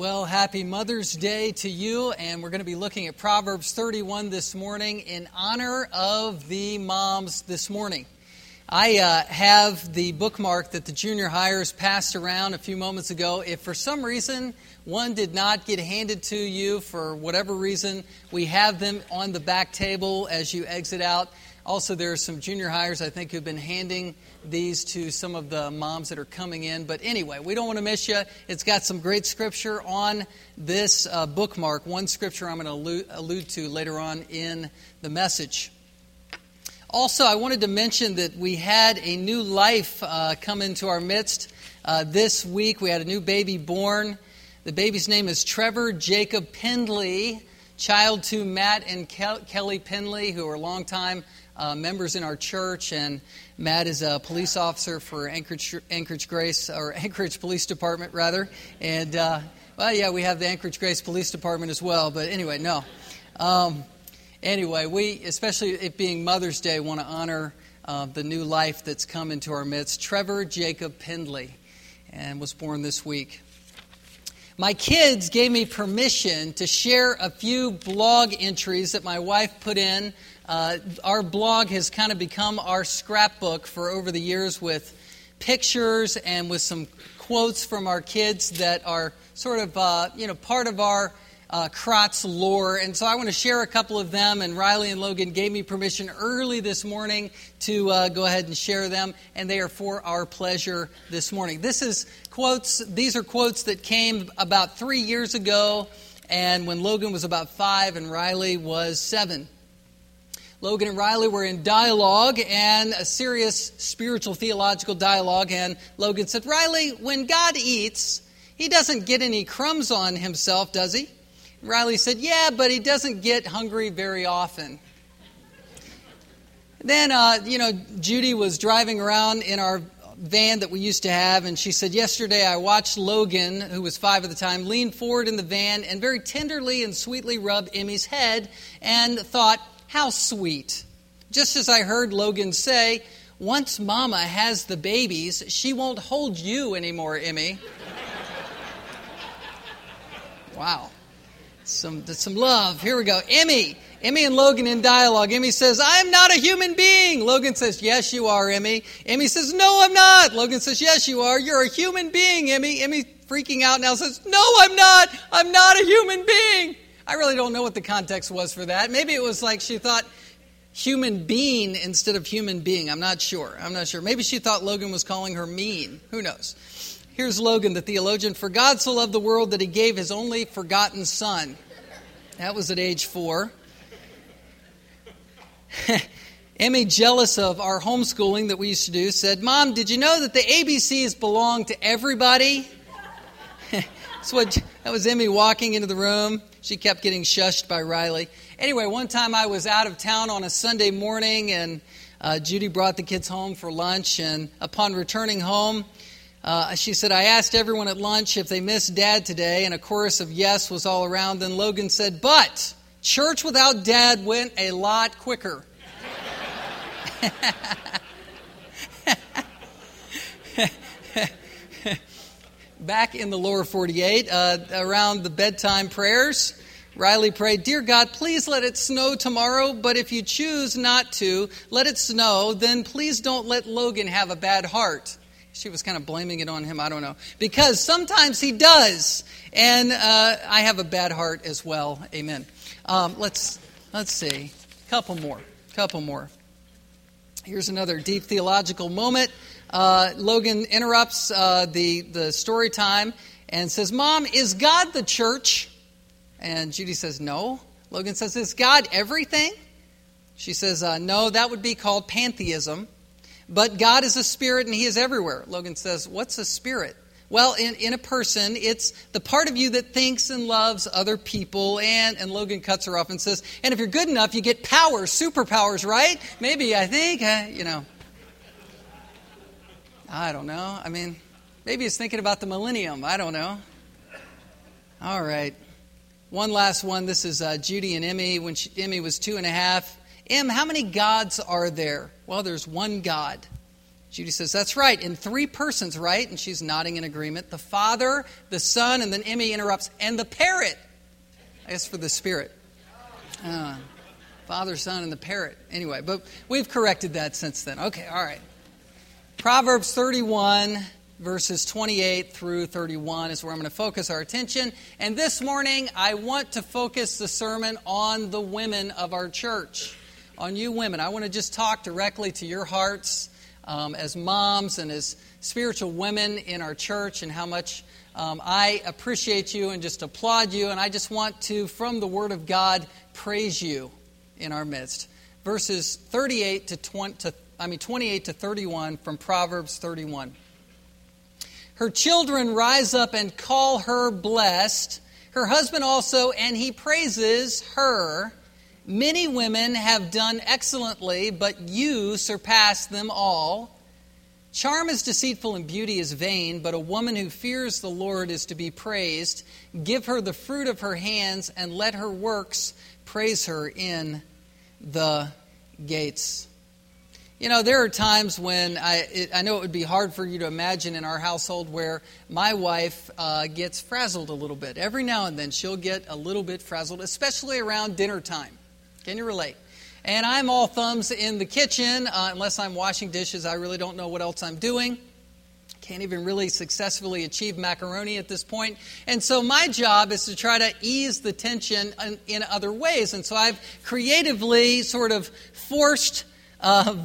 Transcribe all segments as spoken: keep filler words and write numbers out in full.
Well, happy Mother's Day to you, and we're going to be looking at Proverbs thirty-one this morning in honor of the moms this morning. I uh, have the bookmark that the junior hires passed around a few moments ago. If for some reason one did not get handed to you for whatever reason, we have them on the back table as you exit out. Also, there are some junior hires, I think, who've been handing these to some of the moms that are coming in. But anyway, we don't want to miss you. It's got some great scripture on this uh, bookmark. One scripture I'm going to allude, allude to later on in the message. Also, I wanted to mention that we had a new life uh, come into our midst uh, this week. We had a new baby born. The baby's name is Trevor Jacob Pendley, child to Matt and Ke- Kelly Pendley, who are longtime Uh, members in our church, and Matt is a police officer for Anchorage, Anchorage Grace, or Anchorage Police Department, rather. And, uh, well, yeah, we have the Anchorage Grace Police Department as well, but anyway, no. Um, anyway, we, especially it being Mother's Day, want to honor uh, the new life that's come into our midst, Trevor Jacob Pendley, and was born this week. My kids gave me permission to share a few blog entries that my wife put in. Uh, our blog has kind of become our scrapbook for over the years, with pictures and with some quotes from our kids that are sort of, uh, you know, part of our uh, Kratz lore. And so I want to share a couple of them, and Riley and Logan gave me permission early this morning to uh, go ahead and share them, and they are for our pleasure this morning. This is quotes. These are quotes that came about three years ago, and when Logan was about five and Riley was seven. Logan and Riley were in dialogue, and a serious spiritual theological dialogue, and Logan said, "Riley, when God eats, he doesn't get any crumbs on himself, does he?" And Riley said, "Yeah, but he doesn't get hungry very often." Then, uh, you know, Judy was driving around in our van that we used to have, and she said, "Yesterday I watched Logan, who was five at the time, lean forward in the van and very tenderly and sweetly rub Emmy's head and thought, how sweet. Just as I heard Logan say, 'Once Mama has the babies, she won't hold you anymore, Emmy.'" Wow. Some some love. Here we go. Emmy. Emmy and Logan in dialogue. Emmy says, "I'm not a human being." Logan says, "Yes, you are, Emmy." Emmy says, "No, I'm not." Logan says, "Yes, you are. You're a human being, Emmy." Emmy, freaking out now, says, "No, I'm not. I'm not a human being." I really don't know what the context was for that. Maybe it was like she thought human being instead of human being. I'm not sure. I'm not sure. Maybe she thought Logan was calling her mean. Who knows? Here's Logan, the theologian. "For God so loved the world that he gave his only forgotten son." That was at age four. Emmy, jealous of our homeschooling that we used to do, said, "Mom, did you know that the A B Cs belong to everybody?" That's what, that was Emmy walking into the room. She kept getting shushed by Riley. Anyway, one time I was out of town on a Sunday morning, and uh, Judy brought the kids home for lunch. And upon returning home, uh, she said, "I asked everyone at lunch if they missed Dad today, and a chorus of yes was all around." Then Logan said, "But church without Dad went a lot quicker." Back in the lower forty-eight, uh, around the bedtime prayers, Riley prayed, "Dear God, please let it snow tomorrow, but if you choose not to let it snow, then please don't let Logan have a bad heart." She was kind of blaming it on him, I don't know. "Because sometimes he does, and uh, I have a bad heart as well, amen." Um, let's let's see, couple more, couple more. Here's another deep theological moment. Uh, Logan interrupts uh, the, the story time and says, "Mom, is God the church?" And Judy says, "No." Logan says, "Is God everything?" She says, uh, "No, that would be called pantheism. But God is a spirit and he is everywhere." Logan says, "What's a spirit?" "Well, in, in a person, it's the part of you that thinks and loves other people." And, and Logan cuts her off and says, "And if you're good enough, you get powers, superpowers, right? Maybe, I think, uh, you know. I don't know. I mean, maybe he's thinking about the millennium. I don't know." All right. One last one. This is uh, Judy and Emmy when she, Emmy was two and a half. "Em, how many gods are there?" "Well, there's one God." Judy says, that's right, in three persons, right? And she's nodding in agreement. The Father, the Son, and then Emmy interrupts, and the parrot. I guess for the Spirit. Uh, Father, Son, and the parrot. Anyway, but we've corrected that since then. Okay, all right. Proverbs thirty-one, verses twenty-eight through thirty-one is where I'm going to focus our attention. And this morning, I want to focus the sermon on the women of our church, on you women. I want to just talk directly to your hearts um, as moms and as spiritual women in our church, and how much Um, I appreciate you and just applaud you, and I just want to, from the Word of God, praise you in our midst. Verses thirty-eight to twenty, to, I mean twenty-eight to thirty-one from Proverbs thirty-one. Her children rise up and call her blessed, her husband also, and he praises her. Many women have done excellently, but you surpass them all. Charm is deceitful and beauty is vain, but a woman who fears the Lord is to be praised. Give her the fruit of her hands, and let her works praise her in the gates. You know, there are times when I it, I know it would be hard for you to imagine in our household where my wife uh, gets frazzled a little bit. Every now and then she'll get a little bit frazzled, especially around dinner time. Can you relate? And I'm all thumbs in the kitchen, uh, unless I'm washing dishes. I really don't know what else I'm doing. Can't even really successfully achieve macaroni at this point. And so my job is to try to ease the tension in, in other ways. And so I've creatively sort of forced uh,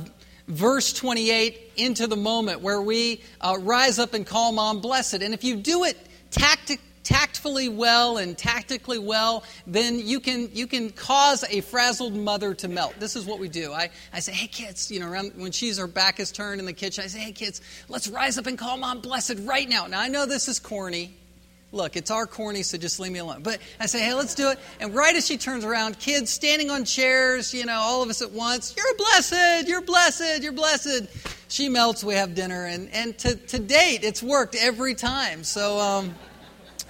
verse twenty-eight into the moment where we uh, rise up and call Mom blessed. And if you do it tactically, tactfully well and tactically well, then you can you can cause a frazzled mother to melt. This is what we do. I, I say, hey kids, you know, around, when she's her back is turned in the kitchen, I say, hey kids, let's rise up and call Mom blessed right now. Now I know this is corny. Look, it's our corny, so just leave me alone. But I say, hey, let's do it. And right as she turns around, kids standing on chairs, you know, all of us at once, you're blessed, you're blessed, you're blessed. She melts, we have dinner, and and to, to date it's worked every time. So um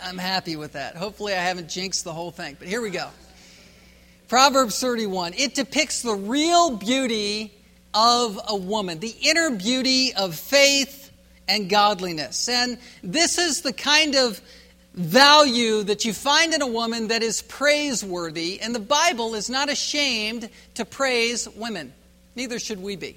I'm happy with that. Hopefully I haven't jinxed the whole thing, but here we go. Proverbs thirty-one. It depicts the real beauty of a woman, the inner beauty of faith and godliness. And this is the kind of value that you find in a woman that is praiseworthy, and the Bible is not ashamed to praise women. Neither should we be.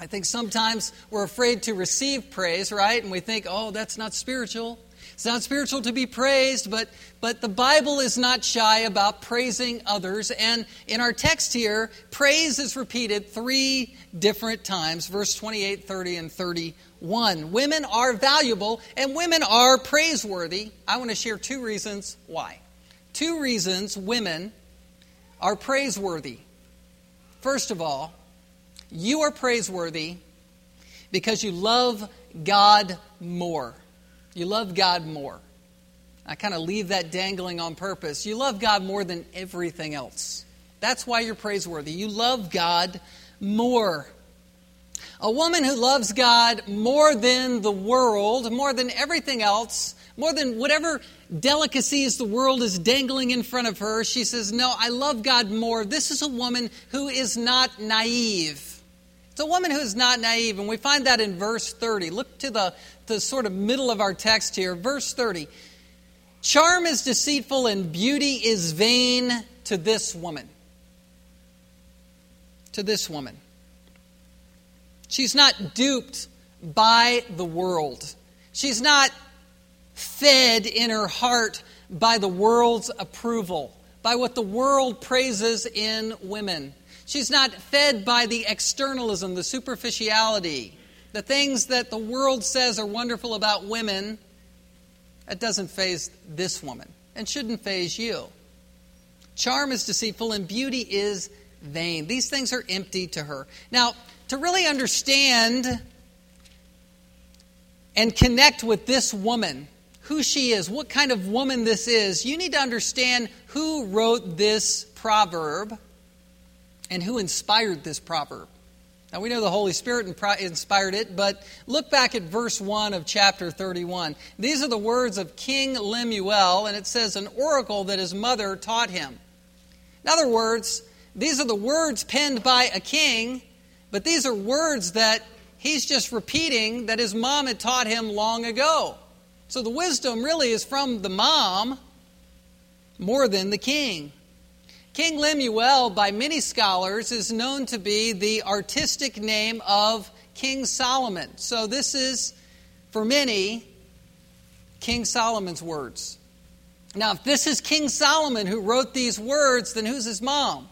I think sometimes we're afraid to receive praise, right? And we think, oh, that's not spiritual. It's not spiritual to be praised, but but the Bible is not shy about praising others. And in our text here, praise is repeated three different times, verse twenty-eight, thirty, and thirty-one. Women are valuable, and women are praiseworthy. I want to share two reasons why. Two reasons women are praiseworthy. First of all, you are praiseworthy because you love God more. You love God more. I kind of leave that dangling on purpose. You love God more than everything else. That's why you're praiseworthy. You love God more. A woman who loves God more than the world, more than everything else, more than whatever delicacies the world is dangling in front of her, she says, no, I love God more. This is a woman who is not naive. It's a woman who is not naive, and we find that in verse thirty. Look to the, the sort of middle of our text here. Verse thirty. Charm is deceitful and beauty is vain to this woman. To this woman. She's not duped by the world. She's not fed in her heart by the world's approval, by what the world praises in women. She's not fed by the externalism, the superficiality, the things that the world says are wonderful about women. That doesn't faze this woman and shouldn't faze you. Charm is deceitful and beauty is vain. These things are empty to her. Now, to really understand and connect with this woman, who she is, what kind of woman this is, you need to understand who wrote this proverb. And who inspired this proverb? Now, we know the Holy Spirit inspired it, but look back at verse one of chapter thirty-one. These are the words of King Lemuel, and it says, an oracle that his mother taught him. In other words, these are the words penned by a king, but these are words that He's just repeating that his mom had taught him long ago. So the wisdom really is from the mom more than the king. King Lemuel, by many scholars, is known to be the artistic name of King Solomon. So this is, for many, King Solomon's words. Now, if this is King Solomon who wrote these words, then who's his mom?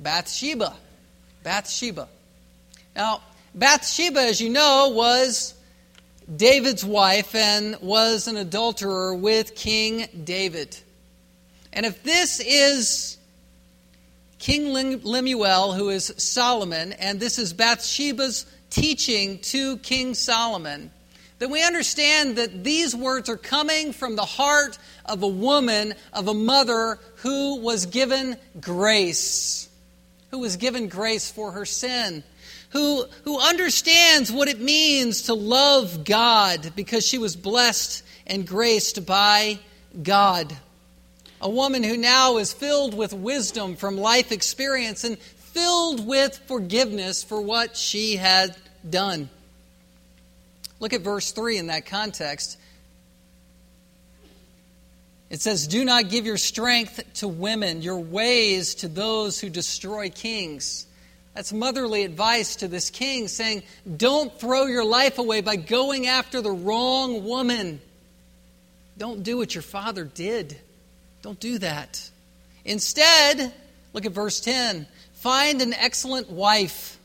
Bathsheba. Bathsheba. Now, Bathsheba, as you know, was David's wife and was an adulterer with King David. And if this is King Lemuel, who is Solomon, and this is Bathsheba's teaching to King Solomon, then we understand that these words are coming from the heart of a woman, of a mother who was given grace, who was given grace for her sin, who, who understands what it means to love God because she was blessed and graced by God. A woman who now is filled with wisdom from life experience and filled with forgiveness for what she had done. Look at verse three in that context. It says, "Do not give your strength to women, your ways to those who destroy kings." That's motherly advice to this king, saying, don't throw your life away by going after the wrong woman. Don't do what your father did. Don't do that. Instead, look at verse ten. "Find an excellent wife.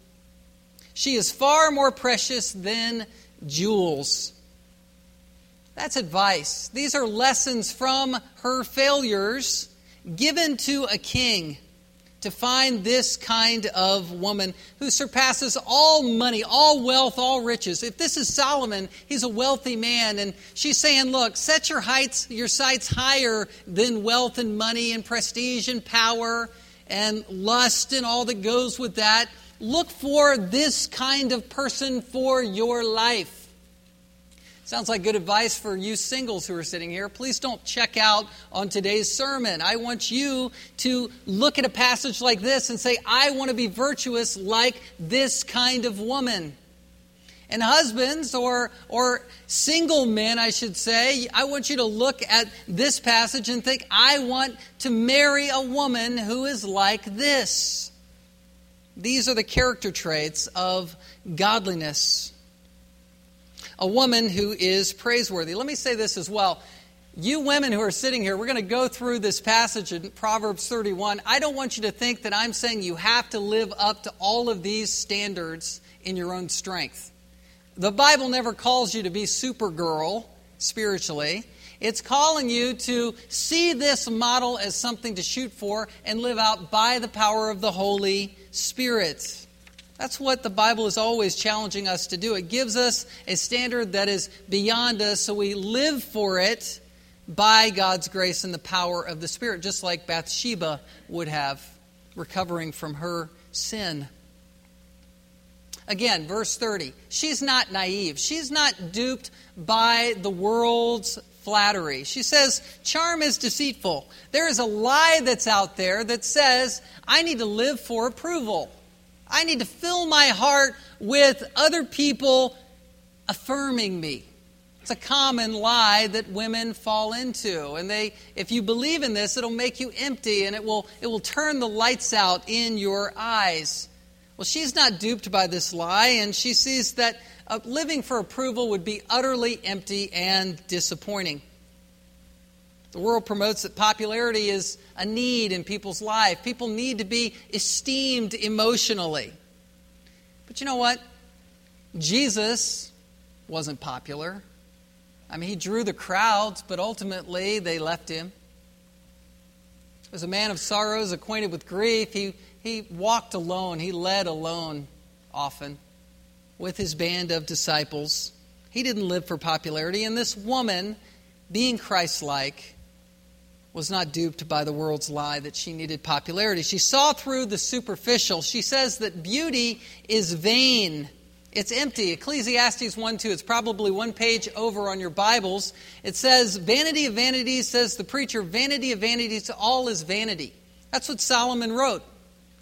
She is far more precious than jewels." That's advice. These are lessons from her failures given to a king to find this kind of woman who surpasses all money, all wealth, all riches. If this is Solomon, he's a wealthy man, and she's saying, look, set your heights, your sights higher than wealth and money and prestige and power and lust and all that goes with that. Look for this kind of person for your life. Sounds like good advice for you singles who are sitting here. Please don't check out on today's sermon. I want you to look at a passage like this and say, I want to be virtuous like this kind of woman. And husbands or, or single men, I should say, I want you to look at this passage and think, I want to marry a woman who is like this. These are the character traits of godliness. A woman who is praiseworthy. Let me say this as well. You women who are sitting here, we're going to go through this passage in Proverbs thirty-one. I don't want you to think that I'm saying you have to live up to all of these standards in your own strength. The Bible never calls you to be Supergirl spiritually. It's calling you to see this model as something to shoot for and live out by the power of the Holy Spirit. That's what the Bible is always challenging us to do. It gives us a standard that is beyond us, so we live for it by God's grace and the power of the Spirit, just like Bathsheba would have, recovering from her sin. Again, verse thirty. She's not naive. She's not duped by the world's flattery. She says, charm is deceitful. There is a lie that's out there that says, I need to live for approval. I need to fill my heart with other people affirming me. It's a common lie that women fall into. And they, if you believe in this, it'll make you empty and it will, it will turn the lights out in your eyes. Well, she's not duped by this lie, and she sees that living for approval would be utterly empty and disappointing. The world promotes that popularity is a need in people's life. People need to be esteemed emotionally. But you know what? Jesus wasn't popular. I mean, he drew the crowds, but ultimately they left him. He was a man of sorrows, acquainted with grief. He, he walked alone. He led alone often with his band of disciples. He didn't live for popularity. And this woman, being Christ-like, was not duped by the world's lie that she needed popularity. She saw through the superficial. She says that beauty is vain. It's empty. Ecclesiastes one two. It's probably one page over on your Bibles. It says, vanity of vanities, says the preacher, vanity of vanities, all is vanity. That's what Solomon wrote.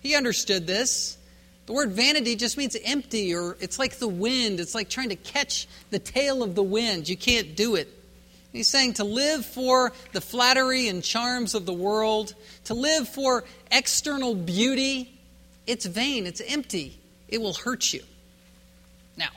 He understood this. The word vanity just means empty, or it's like the wind. It's like trying to catch the tail of the wind. You can't do it. He's saying to live for the flattery and charms of the world, to live for external beauty, it's vain, it's empty. It will hurt you. Now,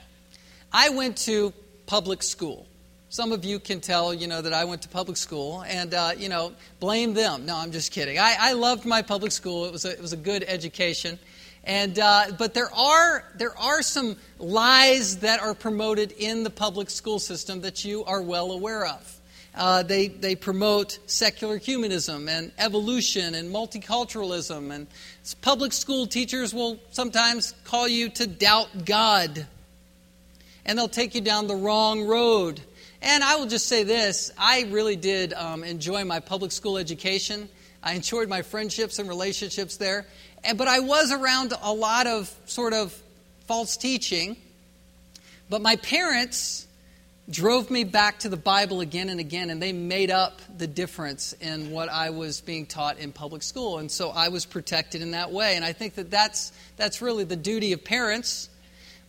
I went to public school. Some of you can tell, you know, that I went to public school and, uh, you know, blame them. No, I'm just kidding. I, I loved my public school. It was a, it was a good education. And uh, but there are there are some lies that are promoted in the public school system that you are well aware of. Uh, they they promote secular humanism and evolution and multiculturalism, and public school teachers will sometimes call you to doubt God, and they'll take you down the wrong road. And I will just say this: I really did um, enjoy my public school education. I enjoyed my friendships and relationships there. But I was around a lot of sort of false teaching. But my parents drove me back to the Bible again and again, and they made up the difference in what I was being taught in public school. And so I was protected in that way. And I think that that's, that's really the duty of parents.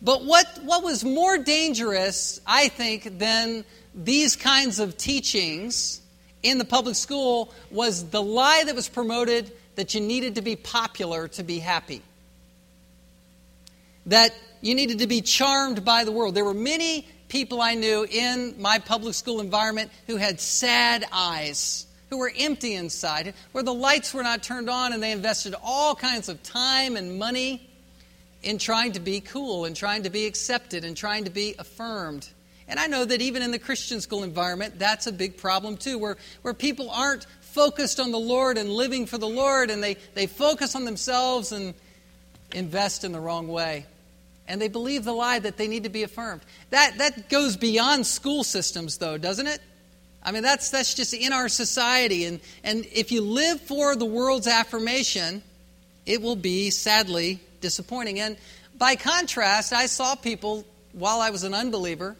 But what, what was more dangerous, I think, than these kinds of teachings in the public school was the lie that was promoted that you needed to be popular to be happy. That you needed to be charmed by the world. There were many people I knew in my public school environment who had sad eyes, who were empty inside, where the lights were not turned on, and they invested all kinds of time and money in trying to be cool and trying to be accepted and trying to be affirmed. And I know that even in the Christian school environment, that's a big problem too, where, where people aren't focused on the Lord and living for the Lord, and they, they focus on themselves and invest in the wrong way. And they believe the lie that they need to be affirmed. That that goes beyond school systems, though, doesn't it? I mean, that's that's just in our society. And, and if you live for the world's affirmation, it will be sadly disappointing. And by contrast, I saw people, while I was an unbeliever,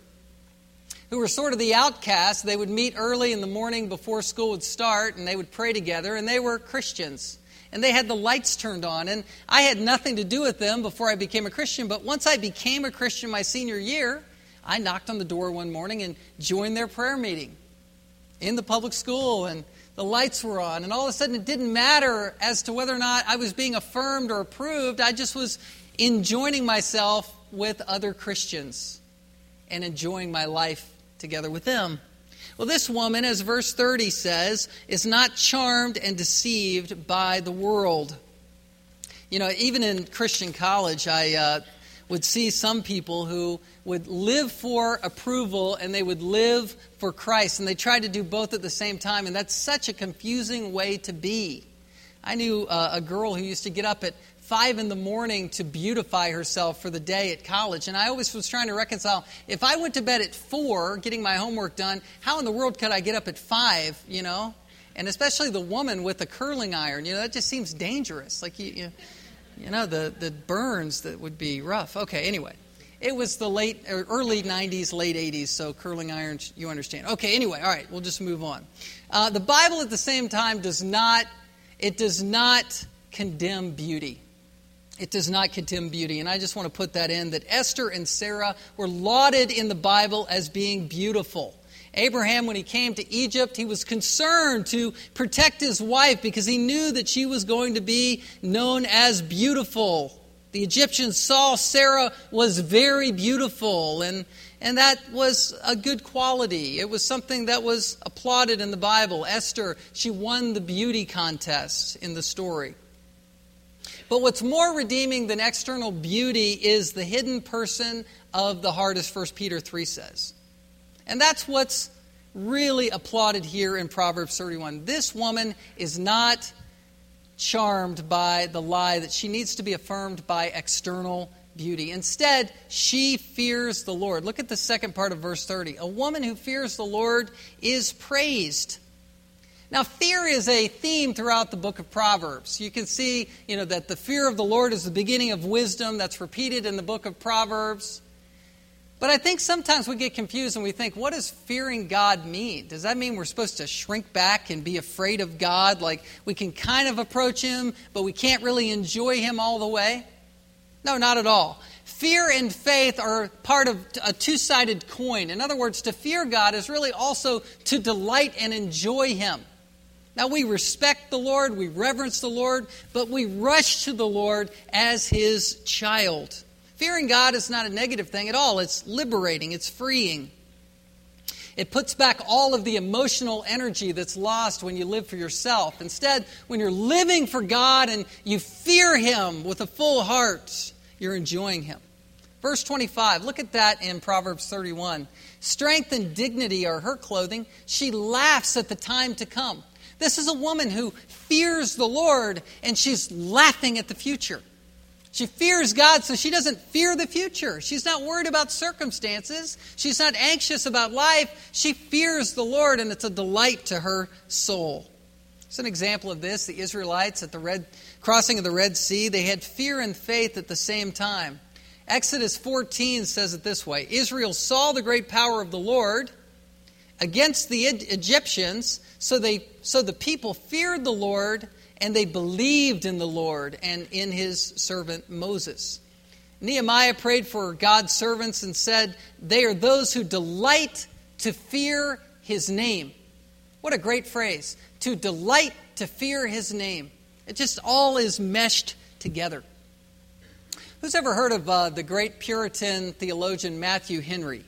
who were sort of the outcasts. They would meet early in the morning before school would start, and they would pray together, and they were Christians. And they had the lights turned on, and I had nothing to do with them before I became a Christian. But once I became a Christian my senior year, I knocked on the door one morning and joined their prayer meeting in the public school, and the lights were on. And all of a sudden, it didn't matter as to whether or not I was being affirmed or approved. I just was enjoying myself with other Christians and enjoying my life together with them. Well, this woman, as verse thirty says, is not charmed and deceived by the world. You know, even in Christian college, I uh, would see some people who would live for approval and they would live for Christ, and they tried to do both at the same time, and that's such a confusing way to be. I knew uh, a girl who used to get up at five in the morning to beautify herself for the day at college. And I always was trying to reconcile, if I went to bed at four getting my homework done, how in the world could I get up at five, you know? And especially the woman with the curling iron, you know, that just seems dangerous. Like, you you, you know, the, the burns, that would be rough. Okay, anyway. It was the late, or early nineties, late eighties, so curling iron, you understand. Okay, anyway, all right, we'll just move on. Uh, the Bible at the same time does not, it does not condemn beauty. It does not condemn beauty. And I just want to put that in, that Esther and Sarah were lauded in the Bible as being beautiful. Abraham, when he came to Egypt, he was concerned to protect his wife because he knew that she was going to be known as beautiful. The Egyptians saw Sarah was very beautiful, and, and that was a good quality. It was something that was applauded in the Bible. Esther, she won the beauty contest in the story. But what's more redeeming than external beauty is the hidden person of the heart, as First Peter three says. And that's what's really applauded here in Proverbs thirty-one. This woman is not charmed by the lie that she needs to be affirmed by external beauty. Instead, she fears the Lord. Look at the second part of verse thirty. A woman who fears the Lord is praised. Now, fear is a theme throughout the book of Proverbs. You can see, you know, that the fear of the Lord is the beginning of wisdom. That's repeated in the book of Proverbs. But I think sometimes we get confused and we think, what does fearing God mean? Does that mean we're supposed to shrink back and be afraid of God? Like, we can kind of approach him, but we can't really enjoy him all the way? No, not at all. Fear and faith are part of a two-sided coin. In other words, to fear God is really also to delight and enjoy Him. Now, we respect the Lord, we reverence the Lord, but we rush to the Lord as His child. Fearing God is not a negative thing at all. It's liberating, it's freeing. It puts back all of the emotional energy that's lost when you live for yourself. Instead, when you're living for God and you fear Him with a full heart, you're enjoying Him. Verse twenty-five, look at that in Proverbs thirty-one. Strength and dignity are her clothing. She laughs at the time to come. This is a woman who fears the Lord, and she's laughing at the future. She fears God, so she doesn't fear the future. She's not worried about circumstances. She's not anxious about life. She fears the Lord, and it's a delight to her soul. It's an example of this. The Israelites at the Red, crossing of the Red Sea, they had fear and faith at the same time. Exodus fourteen says it this way, Israel saw the great power of the Lord against the Egyptians, so they so the people feared the Lord, and they believed in the Lord and in His servant Moses. Nehemiah prayed for God's servants and said, they are those who delight to fear His name. What a great phrase, to delight to fear His name. It just all is meshed together. Who's ever heard of uh, the great Puritan theologian Matthew Henry?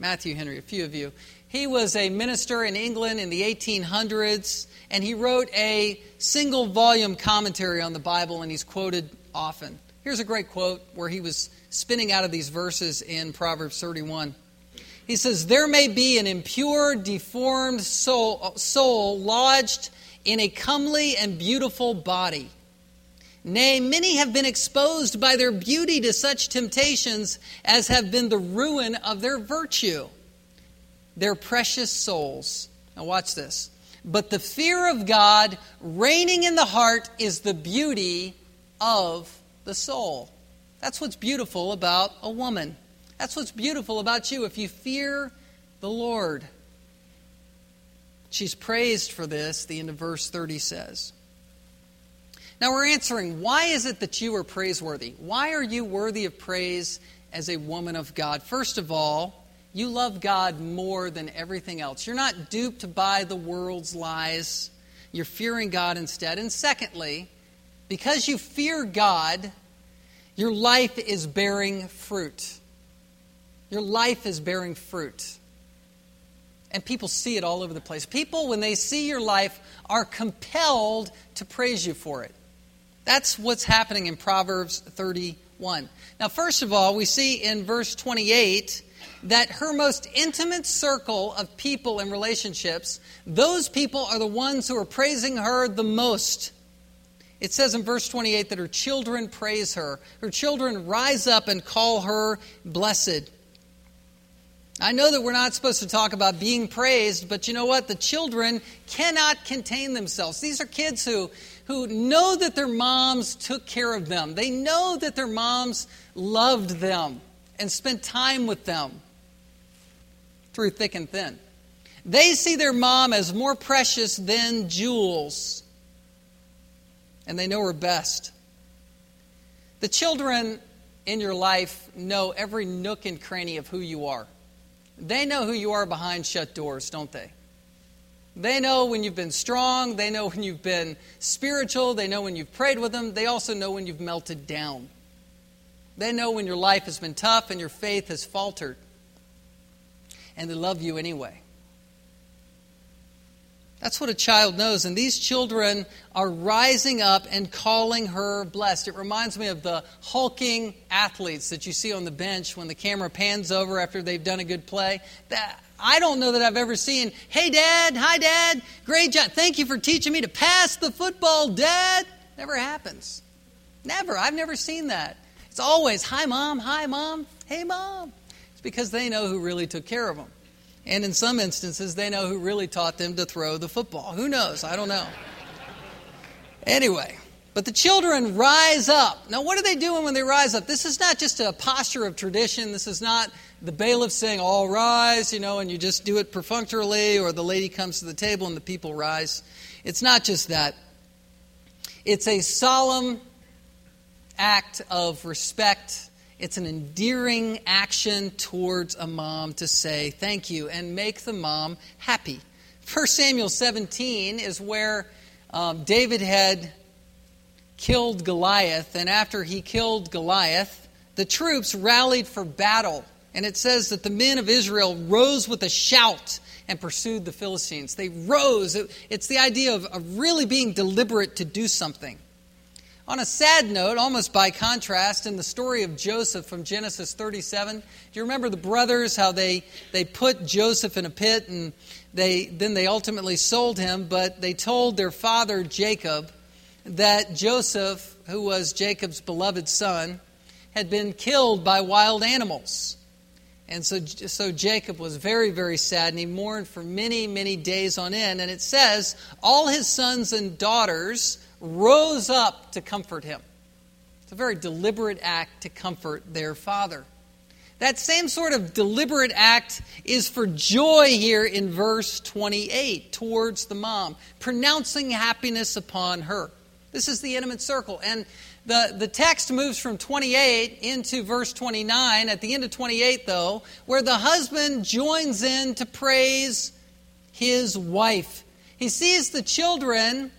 Matthew Henry, a few of you. He was a minister in England in the eighteen hundreds, and he wrote a single-volume commentary on the Bible, and he's quoted often. Here's a great quote where he was spinning out of these verses in Proverbs thirty-one. He says, there may be an impure, deformed soul, soul lodged in a comely and beautiful body. Nay, many have been exposed by their beauty to such temptations as have been the ruin of their virtue, their precious souls. Now watch this. But the fear of God reigning in the heart is the beauty of the soul. That's what's beautiful about a woman. That's what's beautiful about you if you fear the Lord. She's praised for this, the end of verse thirty says. Now we're answering, why is it that you are praiseworthy? Why are you worthy of praise as a woman of God? First of all, you love God more than everything else. You're not duped by the world's lies. You're fearing God instead. And secondly, because you fear God, your life is bearing fruit. Your life is bearing fruit. And people see it all over the place. People, when they see your life, are compelled to praise you for it. That's what's happening in Proverbs thirty-one. Now, first of all, we see in verse twenty-eight that her most intimate circle of people and relationships, those people are the ones who are praising her the most. It says in verse twenty-eight that her children praise her. Her children rise up and call her blessed. I know that we're not supposed to talk about being praised, but you know what? The children cannot contain themselves. These are kids who, who know that their moms took care of them. They know that their moms loved them and spent time with them through thick and thin. They see their mom as more precious than jewels, and they know her best. The children in your life know every nook and cranny of who you are. They know who you are behind shut doors, don't they? They know when you've been strong. They know when you've been spiritual. They know when you've prayed with them. They also know when you've melted down. They know when your life has been tough and your faith has faltered. And they love you anyway. That's what a child knows. And these children are rising up and calling her blessed. It reminds me of the hulking athletes that you see on the bench when the camera pans over after they've done a good play. That, I don't know that I've ever seen, hey, Dad, hi, Dad, great job. Thank you for teaching me to pass the football, Dad. Never happens. Never. I've never seen that. It's always, hi, Mom, hi, Mom, hey, Mom. It's because they know who really took care of them. And in some instances, they know who really taught them to throw the football. Who knows? I don't know. Anyway, but the children rise up. Now, what are they doing when they rise up? This is not just a posture of tradition. This is not the bailiff saying, all rise, you know, and you just do it perfunctorily, or the lady comes to the table and the people rise. It's not just that. It's a solemn act of respect. It's an endearing action towards a mom to say thank you and make the mom happy. First Samuel seventeen is where um, David had killed Goliath, and after he killed Goliath, the troops rallied for battle. And it says that the men of Israel rose with a shout and pursued the Philistines. They rose. It's the idea of, of really being deliberate to do something. On a sad note, almost by contrast, in the story of Joseph from Genesis thirty-seven, do you remember the brothers, how they, they put Joseph in a pit, and they then they ultimately sold him, but they told their father Jacob that Joseph, who was Jacob's beloved son, had been killed by wild animals. And so, so Jacob was very, very sad, and he mourned for many, many days on end. And it says, all his sons and daughters rose up to comfort him. It's a very deliberate act to comfort their father. That same sort of deliberate act is for joy here in verse twenty-eight, towards the mom, pronouncing happiness upon her. This is the intimate circle. And The the text moves from twenty-eight into verse twenty-nine, at the end of twenty-eight, though, where the husband joins in to praise his wife. He sees the children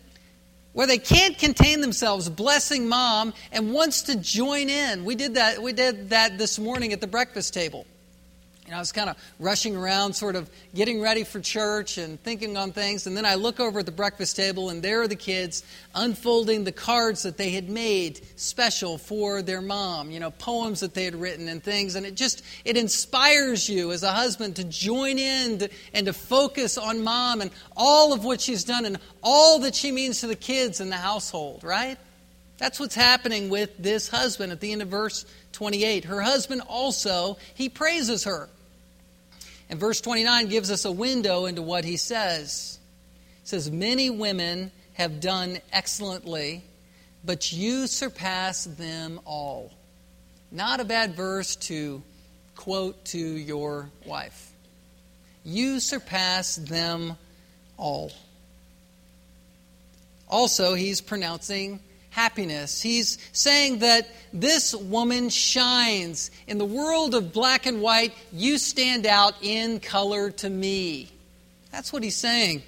where they can't contain themselves, blessing mom, and wants to join in. We did that, we did that this morning at the breakfast table. And I was kind of rushing around, sort of getting ready for church and thinking on things. And then I look over at the breakfast table, and there are the kids unfolding the cards that they had made special for their mom, you know, poems that they had written and things. And it just, it inspires you as a husband to join in to, and to focus on mom and all of what she's done and all that she means to the kids in the household, right? That's what's happening with this husband at the end of verse twenty-eight. Her husband also, he praises her. And verse twenty-nine gives us a window into what he says. It says, many women have done excellently, but you surpass them all. Not a bad verse to quote to your wife. You surpass them all. Also, he's pronouncing happiness. He's saying that this woman shines. In the world of black and white, you stand out in color to me. That's what he's saying.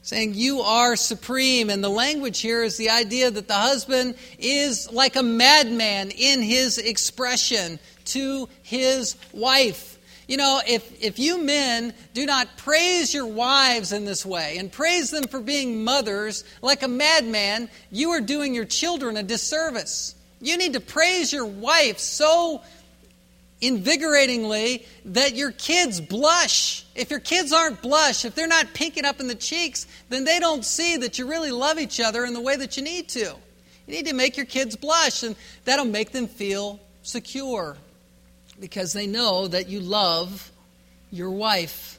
Saying you are supreme. And the language here is the idea that the husband is like a madman in his expression to his wife. You know, if, if you men do not praise your wives in this way and praise them for being mothers like a madman, you are doing your children a disservice. You need to praise your wife so invigoratingly that your kids blush. If your kids aren't blush, if they're not pinking up in the cheeks, then they don't see that you really love each other in the way that you need to. You need to make your kids blush, and that'll make them feel secure, because they know that you love your wife.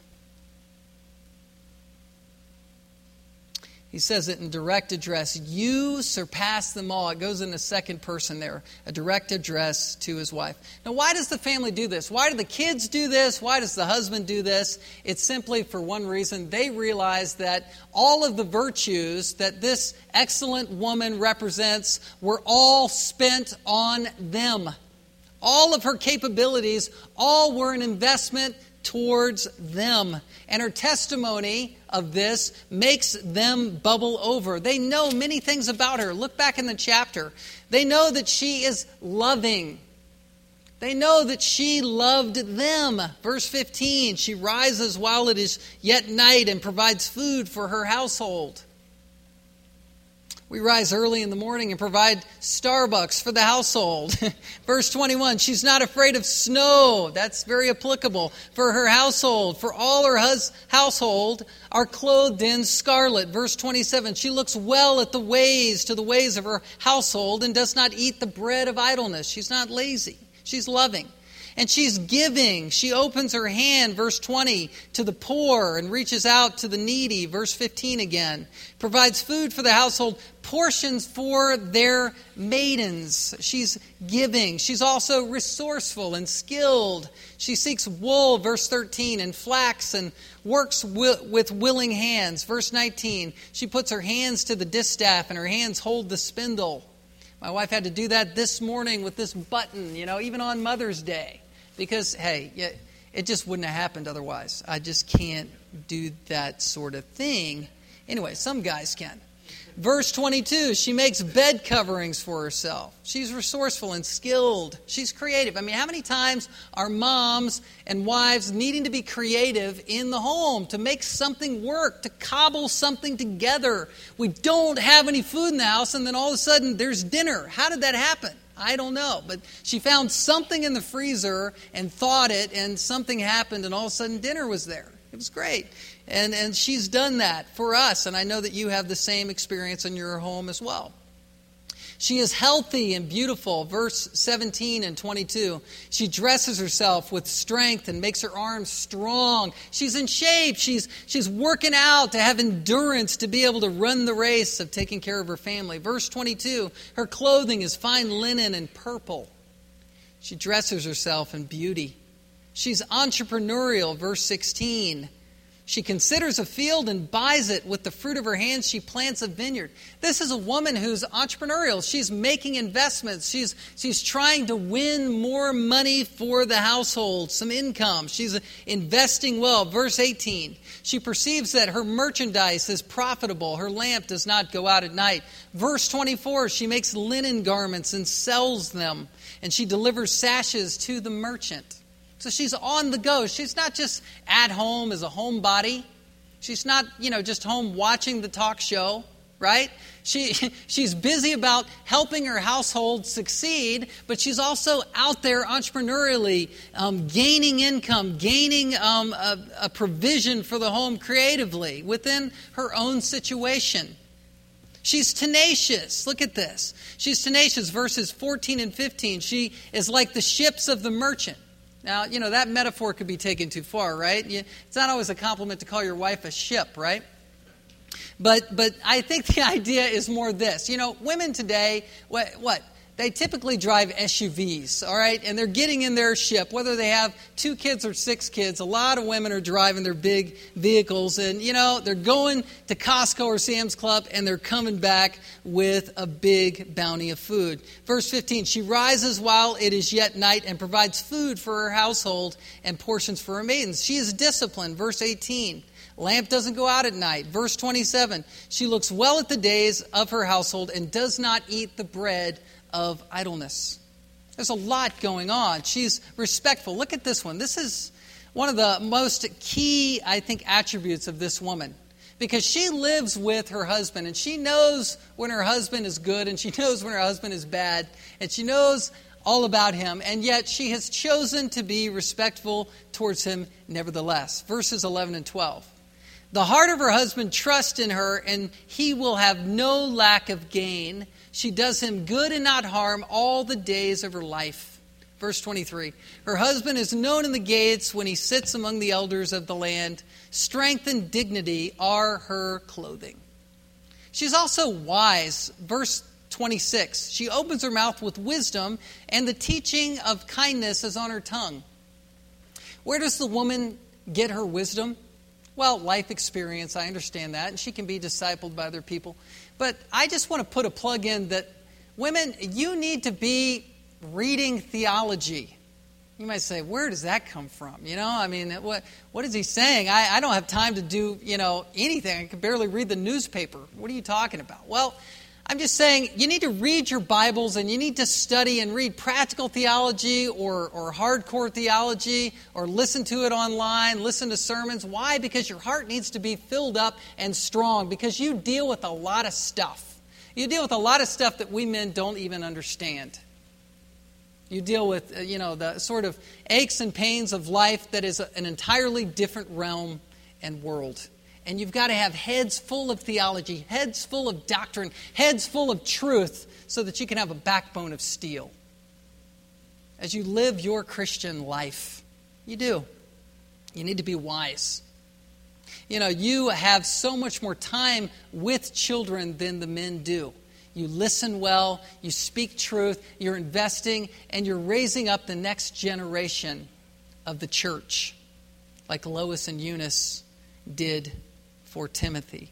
He says it in direct address. You surpass them all. It goes in the second person there, a direct address to his wife. Now, why does the family do this? Why do the kids do this? Why does the husband do this? It's simply for one reason. They realize that all of the virtues that this excellent woman represents were all spent on them. All of her capabilities, all were an investment towards them. And her testimony of this makes them bubble over. They know many things about her. Look back in the chapter. They know that she is loving. They know that she loved them. Verse fifteen, she rises while it is yet night and provides food for her household. We rise early in the morning and provide Starbucks for the household. Verse twenty-one, she's not afraid of snow. That's very applicable for her household. For all her hus- household are clothed in scarlet. Verse twenty-seven, she looks well at the ways, to the ways of her household, and does not eat the bread of idleness. She's not lazy. She's loving. And she's giving. She opens her hand, verse twenty, to the poor and reaches out to the needy, verse fifteen again. Provides food for the household, portions for their maidens. She's giving. She's also resourceful and skilled. She seeks wool, verse thirteen, and flax, and works with willing hands, verse nineteen. She puts her hands to the distaff, and her hands hold the spindle. My wife had to do that this morning with this button, you know, even on Mother's Day. Because, hey, it just wouldn't have happened otherwise. I just can't do that sort of thing. Anyway, some guys can. Verse twenty-two, she makes bed coverings for herself. She's resourceful and skilled. She's creative. I mean, how many times are moms and wives needing to be creative in the home, to make something work, to cobble something together? We don't have any food in the house, and then all of a sudden there's dinner. How did that happen? I don't know, but she found something in the freezer and thawed it, and something happened, and all of a sudden dinner was there. It was great. And and she's done that for us, and I know that you have the same experience in your home as well. She is healthy and beautiful. Verse seventeen and twenty-two. She dresses herself with strength and makes her arms strong. She's in shape. She's she's working out to have endurance to be able to run the race of taking care of her family. Verse twenty-two. Her clothing is fine linen and purple. She dresses herself in beauty. She's entrepreneurial. Verse sixteen. She considers a field and buys it. With the fruit of her hands, she plants a vineyard. This is a woman who's entrepreneurial. She's making investments. She's, she's trying to win more money for the household, some income. She's investing well. Verse eighteen, she perceives that her merchandise is profitable. Her lamp does not go out at night. Verse twenty-four, she makes linen garments and sells them, and she delivers sashes to the merchant. So she's on the go. She's not just at home as a homebody. She's not, you know, just home watching the talk show, right? She she's busy about helping her household succeed, but she's also out there entrepreneurially, um, gaining income, gaining um, a, a provision for the home creatively within her own situation. She's tenacious. Look at this. She's tenacious. Verses fourteen and fifteen. She is like the ships of the merchant. Now, you know, that metaphor could be taken too far, right? It's not always a compliment to call your wife a ship, right? But but I think the idea is more this. You know, women today, what, what? They typically drive S U Vs, all right? And they're getting in their ship, whether they have two kids or six kids. A lot of women are driving their big vehicles. And, you know, they're going to Costco or Sam's Club, and they're coming back with a big bounty of food. Verse fifteen, she rises while it is yet night and provides food for her household and portions for her maidens. She is disciplined. Verse eighteen, lamp doesn't go out at night. Verse twenty-seven, she looks well at the days of her household and does not eat the bread of idleness. There's a lot going on. She's respectful. Look at this one. This is one of the most key, I think, attributes of this woman, because she lives with her husband, and she knows when her husband is good, and she knows when her husband is bad, and she knows all about him, and yet she has chosen to be respectful towards him nevertheless. Verses eleven and twelve. The heart of her husband trusts in her, and he will have no lack of gain. She does him good and not harm all the days of her life. Verse twenty-three, her husband is known in the gates when he sits among the elders of the land. Strength and dignity are her clothing. She's also wise. Verse twenty-six, she opens her mouth with wisdom, and the teaching of kindness is on her tongue. Where does the woman get her wisdom? Well, life experience, I understand that, and she can be discipled by other people. But I just want to put a plug in that women, you need to be reading theology. You might say, where does that come from? You know, I mean, what what is he saying? I, I don't have time to do, you know, anything. I can barely read the newspaper. What are you talking about? Well, I'm just saying you need to read your Bibles, and you need to study and read practical theology or, or hardcore theology, or listen to it online, listen to sermons. Why? Because your heart needs to be filled up and strong, because you deal with a lot of stuff. You deal with a lot of stuff that we men don't even understand. You deal with, you know, the sort of aches and pains of life that is an entirely different realm and world. And you've got to have heads full of theology, heads full of doctrine, heads full of truth, so that you can have a backbone of steel as you live your Christian life. You do. You need to be wise. You know, you have so much more time with children than the men do. You listen well, you speak truth, you're investing, and you're raising up the next generation of the church, like Lois and Eunice did for Timothy.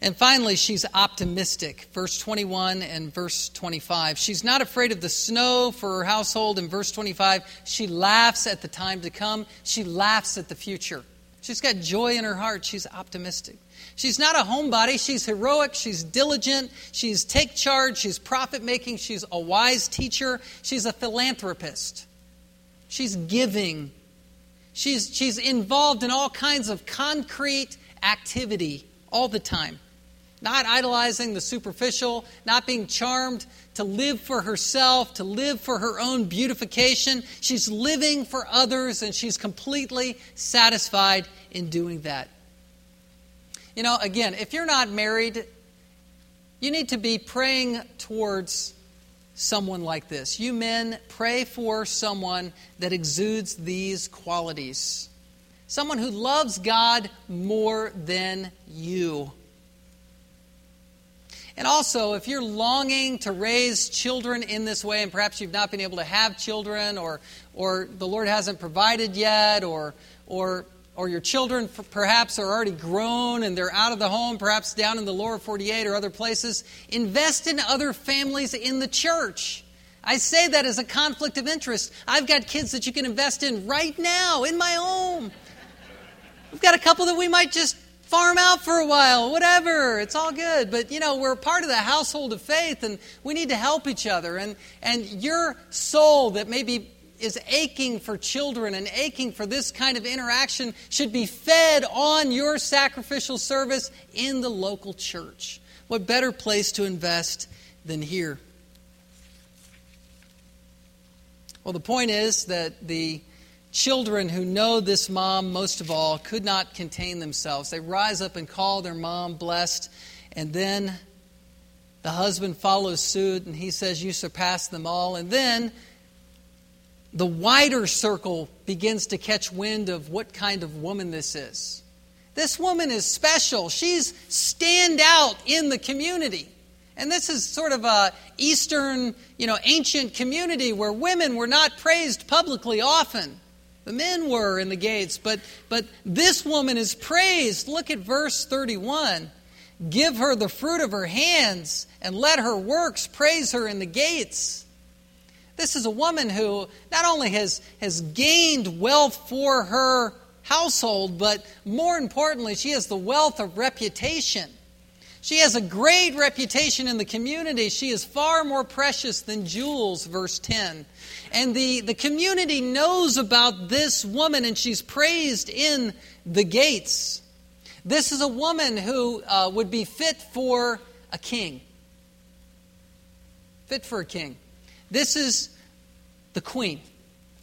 And finally, she's optimistic, verse twenty-one and verse twenty-five. She's not afraid of the snow for her household in verse twenty-five. She laughs at the time to come. She laughs at the future. She's got joy in her heart. She's optimistic. She's not a homebody. She's heroic. She's diligent. She's take charge. She's profit-making. She's a wise teacher. She's a philanthropist. She's giving. She's, she's involved in all kinds of concrete activity all the time. Not idolizing the superficial, not being charmed to live for herself, to live for her own beautification. She's living for others, and she's completely satisfied in doing that. You know, again, if you're not married, you need to be praying towards someone like this. You men, pray for someone that exudes these qualities. Someone who loves God more than you. And also, if you're longing to raise children in this way, and perhaps you've not been able to have children, or or the Lord hasn't provided yet, or or or your children perhaps are already grown and they're out of the home, perhaps down in the lower forty-eight or other places, invest in other families in the church. I say that as a conflict of interest. I've got kids that you can invest in right now in my home. We've got a couple that we might just farm out for a while, whatever. It's all good. But, you know, we're part of the household of faith, and we need to help each other. And and your soul that maybe is aching for children and aching for this kind of interaction should be fed on your sacrificial service in the local church. What better place to invest than here? Well, the point is that the children who know this mom most of all could not contain themselves. They rise up and call their mom blessed, and then the husband follows suit, and he says, "You surpass them all." And then the wider circle begins to catch wind of what kind of woman this is. This woman is special. She's stand out in the community. And this is sort of a Eastern, you know, ancient community where women were not praised publicly often. The men were in the gates, but, but this woman is praised. Look at verse thirty-one. Give her the fruit of her hands, and let her works praise her in the gates. This is a woman who not only has, has gained wealth for her household, but more importantly, she has the wealth of reputation. She has a great reputation in the community. She is far more precious than jewels, verse ten. And the, the community knows about this woman, and she's praised in the gates. This is a woman who uh, would be fit for a king. Fit for a king. This is the queen.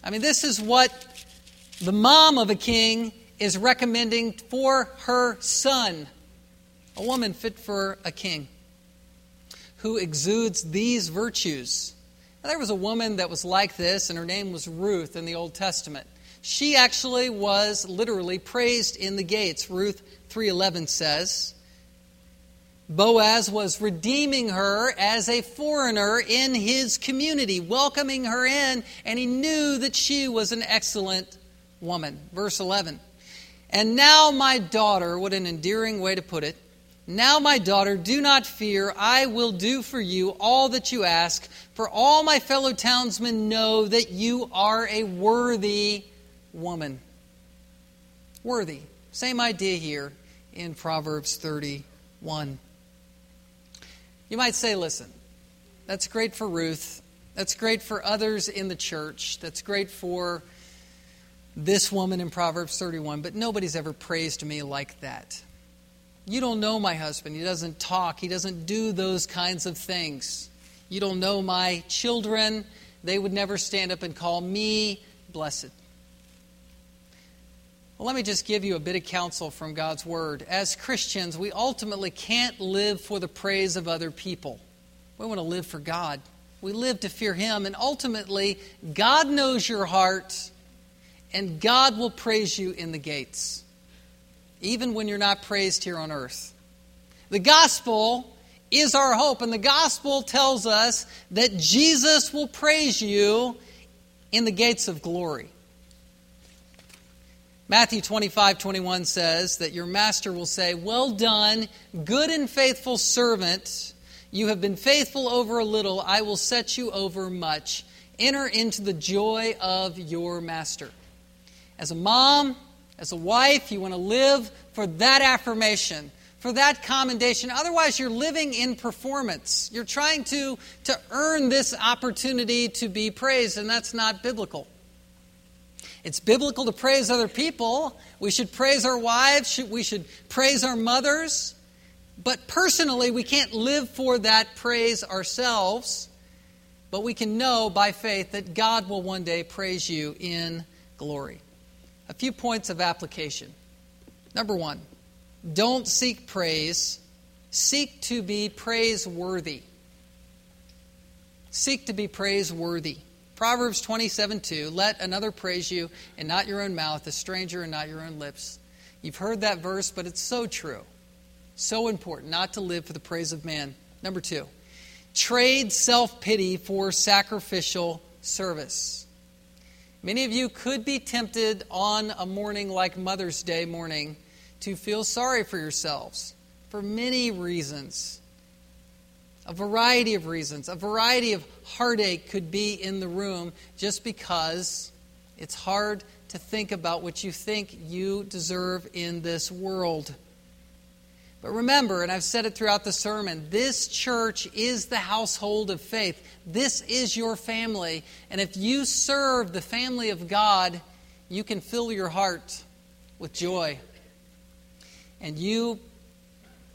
I mean, this is what the mom of a king is recommending for her son. A woman fit for a king who exudes these virtues. Now, there was a woman that was like this, and her name was Ruth in the Old Testament. She actually was literally praised in the gates. Ruth three eleven says, Boaz was redeeming her as a foreigner in his community, welcoming her in, and he knew that she was an excellent woman. Verse eleven, and now my daughter, what an endearing way to put it, now, my daughter, do not fear. I will do for you all that you ask, for all my fellow townsmen know that you are a worthy woman. Worthy. Same idea here in Proverbs thirty-one. You might say, listen, that's great for Ruth. That's great for others in the church. That's great for this woman in Proverbs thirty-one, but nobody's ever praised me like that. You don't know my husband. He doesn't talk. He doesn't do those kinds of things. You don't know my children. They would never stand up and call me blessed. Well, let me just give you a bit of counsel from God's Word. As Christians, we ultimately can't live for the praise of other people. We want to live for God. We live to fear Him. And ultimately, God knows your heart, and God will praise you in the gates. Even when you're not praised here on earth. The gospel is our hope, and the gospel tells us that Jesus will praise you in the gates of glory. Matthew twenty-five twenty-one says that your master will say, "Well done, good and faithful servant. You have been faithful over a little. I will set you over much. Enter into the joy of your master." As a mom, as a wife, you want to live for that affirmation, for that commendation. Otherwise, you're living in performance. You're trying to, to earn this opportunity to be praised, and that's not biblical. It's biblical to praise other people. We should praise our wives. We should praise our mothers. But personally, we can't live for that praise ourselves. But we can know by faith that God will one day praise you in glory. A few points of application. Number one, don't seek praise. Seek to be praiseworthy. Seek to be praiseworthy. Proverbs twenty-seven two, "Let another praise you, and not your own mouth, a stranger, and not your own lips." You've heard that verse, but it's so true. So important not to live for the praise of man. Number two, trade self-pity for sacrificial service. Many of you could be tempted on a morning like Mother's Day morning to feel sorry for yourselves for many reasons. A variety of reasons, a variety of heartache could be in the room just because it's hard to think about what you think you deserve in this world. But remember, and I've said it throughout the sermon, this church is the household of faith. This is your family. And if you serve the family of God, you can fill your heart with joy. And you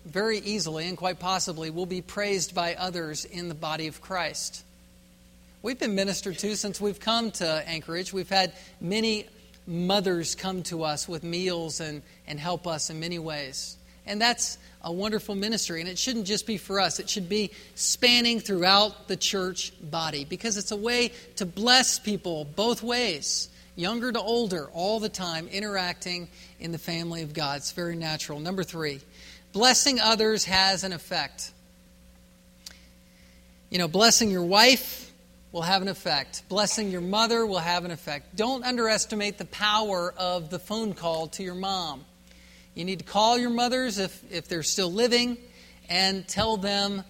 very easily and quite possibly will be praised by others in the body of Christ. We've been ministered to since we've come to Anchorage. We've had many mothers come to us with meals and, and help us in many ways. And that's a wonderful ministry. And it shouldn't just be for us. It should be spanning throughout the church body, because it's a way to bless people both ways, younger to older, all the time, interacting in the family of God. It's very natural. Number three, blessing others has an effect. You know, blessing your wife will have an effect. Blessing your mother will have an effect. Don't underestimate the power of the phone call to your mom. You need to call your mothers if, if they're still living and tell them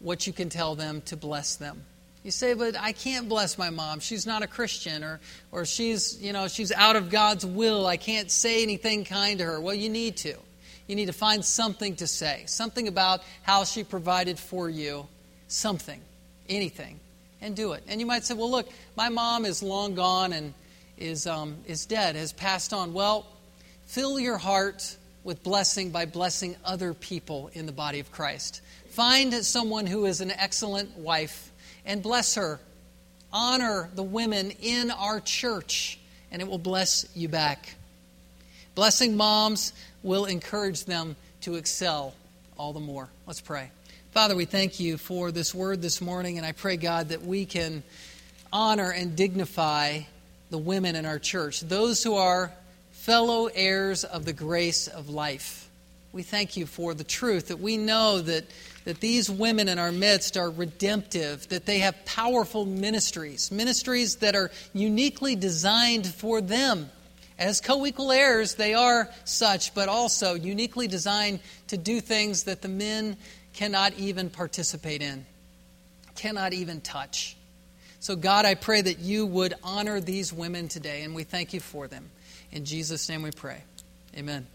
what you can tell them to bless them. You say, "But I can't bless my mom. She's not a Christian, or or she's, you know, she's out of God's will. I can't say anything kind to her." Well, you need to. You need to find something to say, something about how she provided for you, something, anything, and do it. And you might say, "Well, look, my mom is long gone and is um, is dead, has passed on." Well, fill your heart with blessing by blessing other people in the body of Christ. Find someone who is an excellent wife and bless her. Honor the women in our church, and it will bless you back. Blessing moms will encourage them to excel all the more. Let's pray. Father, we thank you for this word this morning, and I pray, God, that we can honor and dignify the women in our church, those who are fellow heirs of the grace of life. We thank you for the truth that we know that, that these women in our midst are redemptive, that they have powerful ministries, ministries that are uniquely designed for them. As co-equal heirs, they are such, but also uniquely designed to do things that the men cannot even participate in, cannot even touch. So God, I pray that you would honor these women today, and we thank you for them. In Jesus' name we pray. Amen.